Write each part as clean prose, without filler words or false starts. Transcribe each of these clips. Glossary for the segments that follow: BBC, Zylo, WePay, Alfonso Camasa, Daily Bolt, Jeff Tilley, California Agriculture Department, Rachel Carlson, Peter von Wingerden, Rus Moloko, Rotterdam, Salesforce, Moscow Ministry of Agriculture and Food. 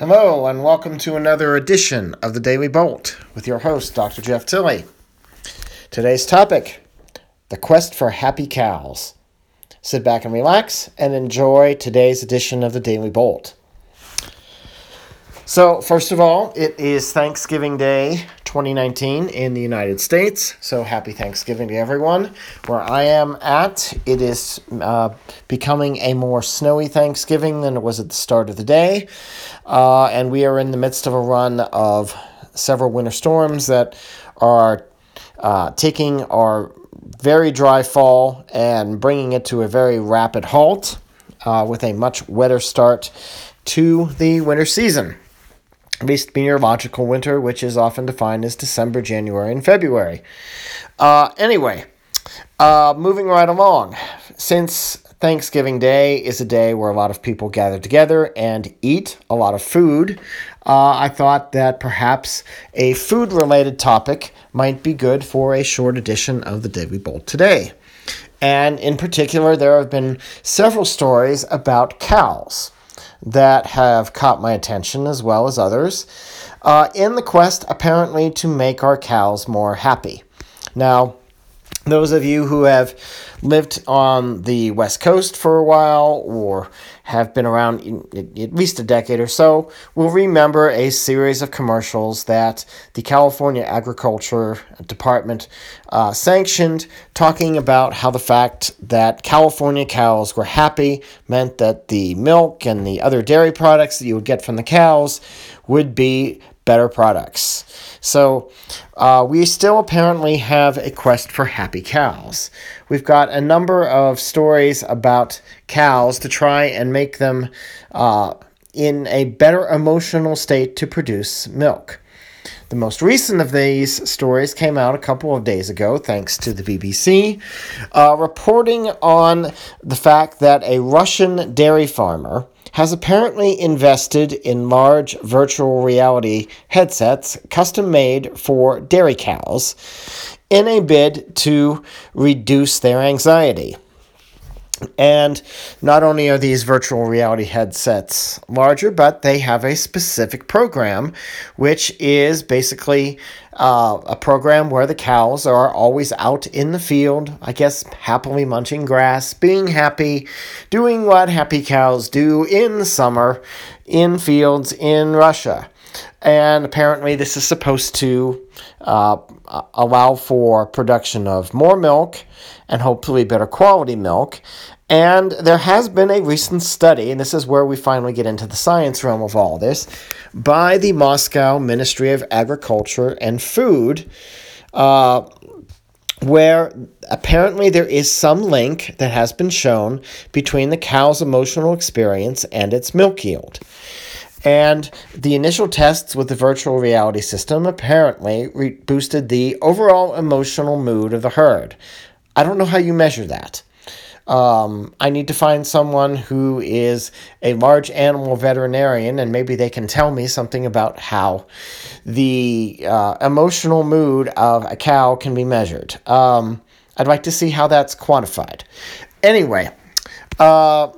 Hello, and welcome to another edition of the Daily Bolt with your host, Dr. Jeff Tilley. Today's topic, the quest for happy cows. Sit back and relax and enjoy today's edition of the Daily Bolt. So, first of all, it is Thanksgiving Day 2019 in the United States. So, happy Thanksgiving to everyone. Where I am at, it is becoming a more snowy Thanksgiving than it was at the start of the day. And we are in the midst of a run of several winter storms that are taking our very dry fall and bringing it to a very rapid halt with a much wetter start to the winter season. At least meteorological winter, which is often defined as December, January, and February. Anyway, moving right along. Since Thanksgiving Day is a day where a lot of people gather together and eat a lot of food, I thought that perhaps a food-related topic might be good for a short edition of the Daily Bolt today. And in particular, there have been several stories about cows that have caught my attention, as well as others, in the quest, apparently, to make our cows more happy. Now, those of you who have lived on the West Coast for a while, or have been around at least a decade or so, will remember a series of commercials that the California Agriculture Department sanctioned, talking about how the fact that California cows were happy meant that the milk and the other dairy products that you would get from the cows would be better products. So we still apparently have a quest for happy cows. We've got a number of stories about cows to try and make them in a better emotional state to produce milk. The most recent of these stories came out a couple of days ago, thanks to the BBC, reporting on the fact that a Russian dairy farmer has apparently invested in large virtual reality headsets custom-made for dairy cows in a bid to reduce their anxiety. And not only are these virtual reality headsets larger, but they have a specific program, which is basically a program where the cows are always out in the field, I guess happily munching grass, being happy, doing what happy cows do in the summer in fields in Russia. And apparently this is supposed to allow for production of more milk and hopefully better quality milk. And there has been a recent study, and this is where we finally get into the science realm of all this, by the Moscow Ministry of Agriculture and Food, where apparently there is some link that has been shown between the cow's emotional experience and its milk yield. And the initial tests with the virtual reality system apparently boosted the overall emotional mood of the herd. I don't know how you measure that. I need to find someone who is a large animal veterinarian, and maybe they can tell me something about how the emotional mood of a cow can be measured. I'd like to see how that's quantified. Anyway, the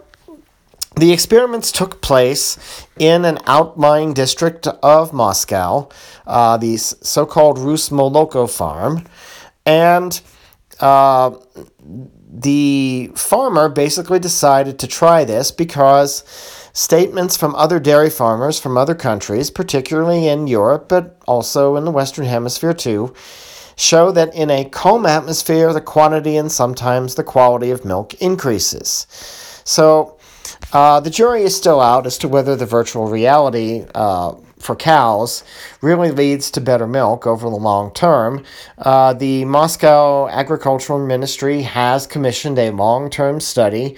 experiments took place in an outlying district of Moscow, the so-called Rus Moloko farm, and the farmer basically decided to try this because statements from other dairy farmers from other countries, particularly in Europe, but also in the Western Hemisphere too, show that in a calm atmosphere, the quantity and sometimes the quality of milk increases. So the jury is still out as to whether the virtual reality for cows really leads to better milk over the long term. The Moscow Agricultural Ministry has commissioned a long-term study,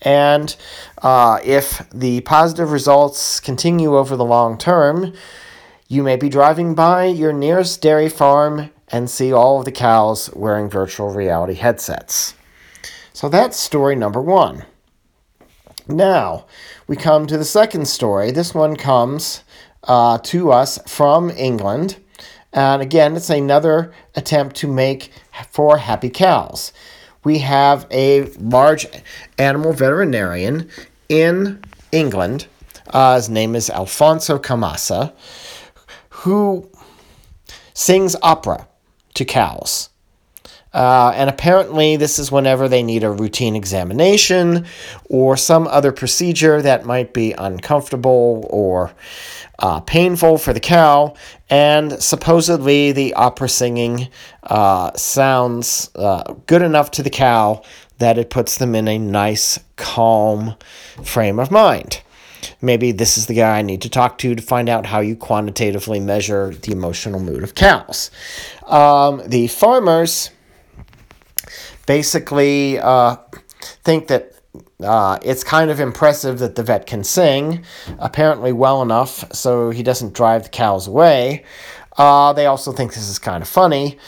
and if the positive results continue over the long term, you may be driving by your nearest dairy farm and see all of the cows wearing virtual reality headsets. So that's story number one. Now, we come to the second story. This one comes to us from England. And again, it's another attempt to make for happy cows. We have a large animal veterinarian in England His name is Alfonso Camasa, who sings opera to cows. And apparently this is whenever they need a routine examination or some other procedure that might be uncomfortable or painful for the cow. And supposedly the opera singing sounds good enough to the cow that it puts them in a nice, calm frame of mind. Maybe this is the guy I need to talk to find out how you quantitatively measure the emotional mood of cows. The farmers basically think that it's kind of impressive that the vet can sing, apparently well enough so he doesn't drive the cows away. They also think this is kind of funny,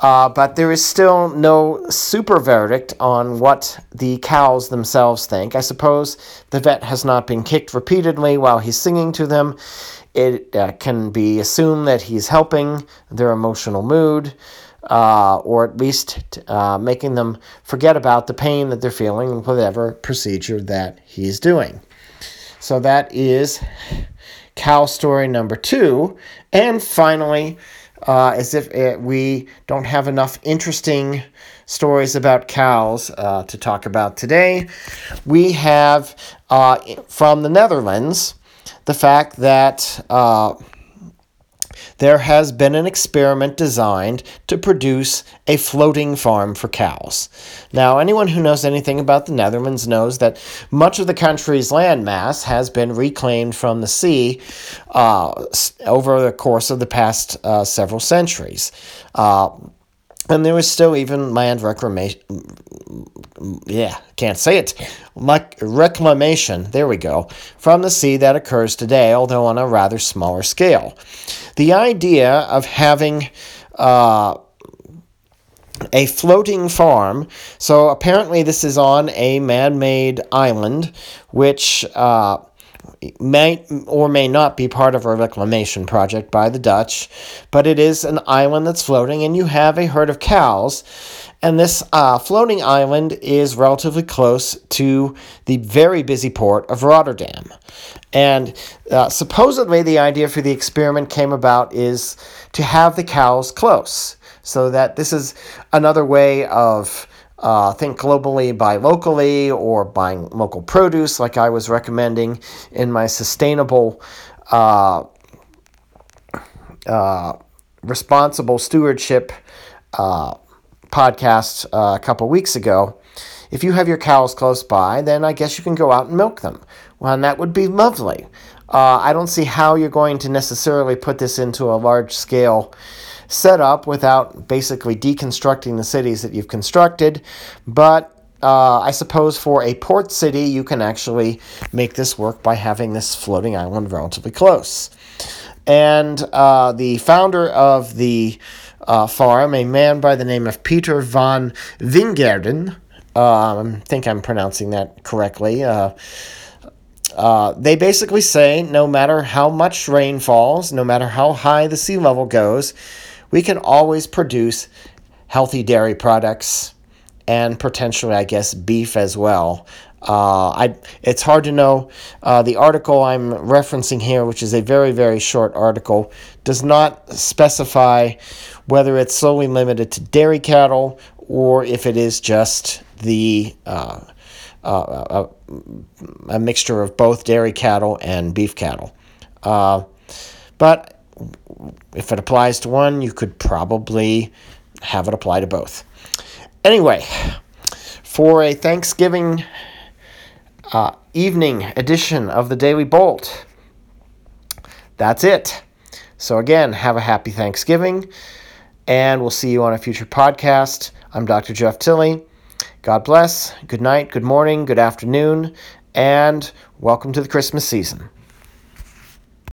but there is still no super verdict on what the cows themselves think. I suppose the vet has not been kicked repeatedly while he's singing to them. It can be assumed that he's helping their emotional mood, or at least making them forget about the pain that they're feeling in whatever procedure that he's doing. So that is cow story number 2. And finally, as if we don't have enough interesting stories about cows to talk about today, we have from the Netherlands the fact that there has been an experiment designed to produce a floating farm for cows. Now, anyone who knows anything about the Netherlands knows that much of the country's landmass has been reclaimed from the sea over the course of the past several centuries. And there is still even land reclamation, there we go, from the sea that occurs today, although on a rather smaller scale. The idea of having a floating farm, so apparently this is on a man-made island, which may or may not be part of a reclamation project by the Dutch, but it is an island that's floating, and you have a herd of cows, and this floating island is relatively close to the very busy port of Rotterdam. And supposedly the idea for the experiment came about is to have the cows close, so that this is another way of think globally, buy locally, or buying local produce like I was recommending in my sustainable, responsible stewardship podcast a couple weeks ago. If you have your cows close by, then I guess you can go out and milk them. Well, and that would be lovely. I don't see how you're going to necessarily put this into a large-scale set up without basically deconstructing the cities that you've constructed, but I suppose for a port city you can actually make this work by having this floating island relatively close. And the founder of the farm, a man by the name of Peter von Wingerden, I think I'm pronouncing that correctly, they basically say no matter how much rain falls, no matter how high the sea level goes, we can always produce healthy dairy products and potentially, I guess, beef as well. It's hard to know. The article I'm referencing here, which is a very, very short article, does not specify whether it's solely limited to dairy cattle or if it is just the a mixture of both dairy cattle and beef cattle. But if it applies to one, you could probably have it apply to both. Anyway, for a Thanksgiving evening edition of the Daily Bolt, that's it. So again, have a happy Thanksgiving, and we'll see you on a future podcast. I'm Dr. Jeff Tilley. God bless, good night, good morning, good afternoon, and welcome to the Christmas season.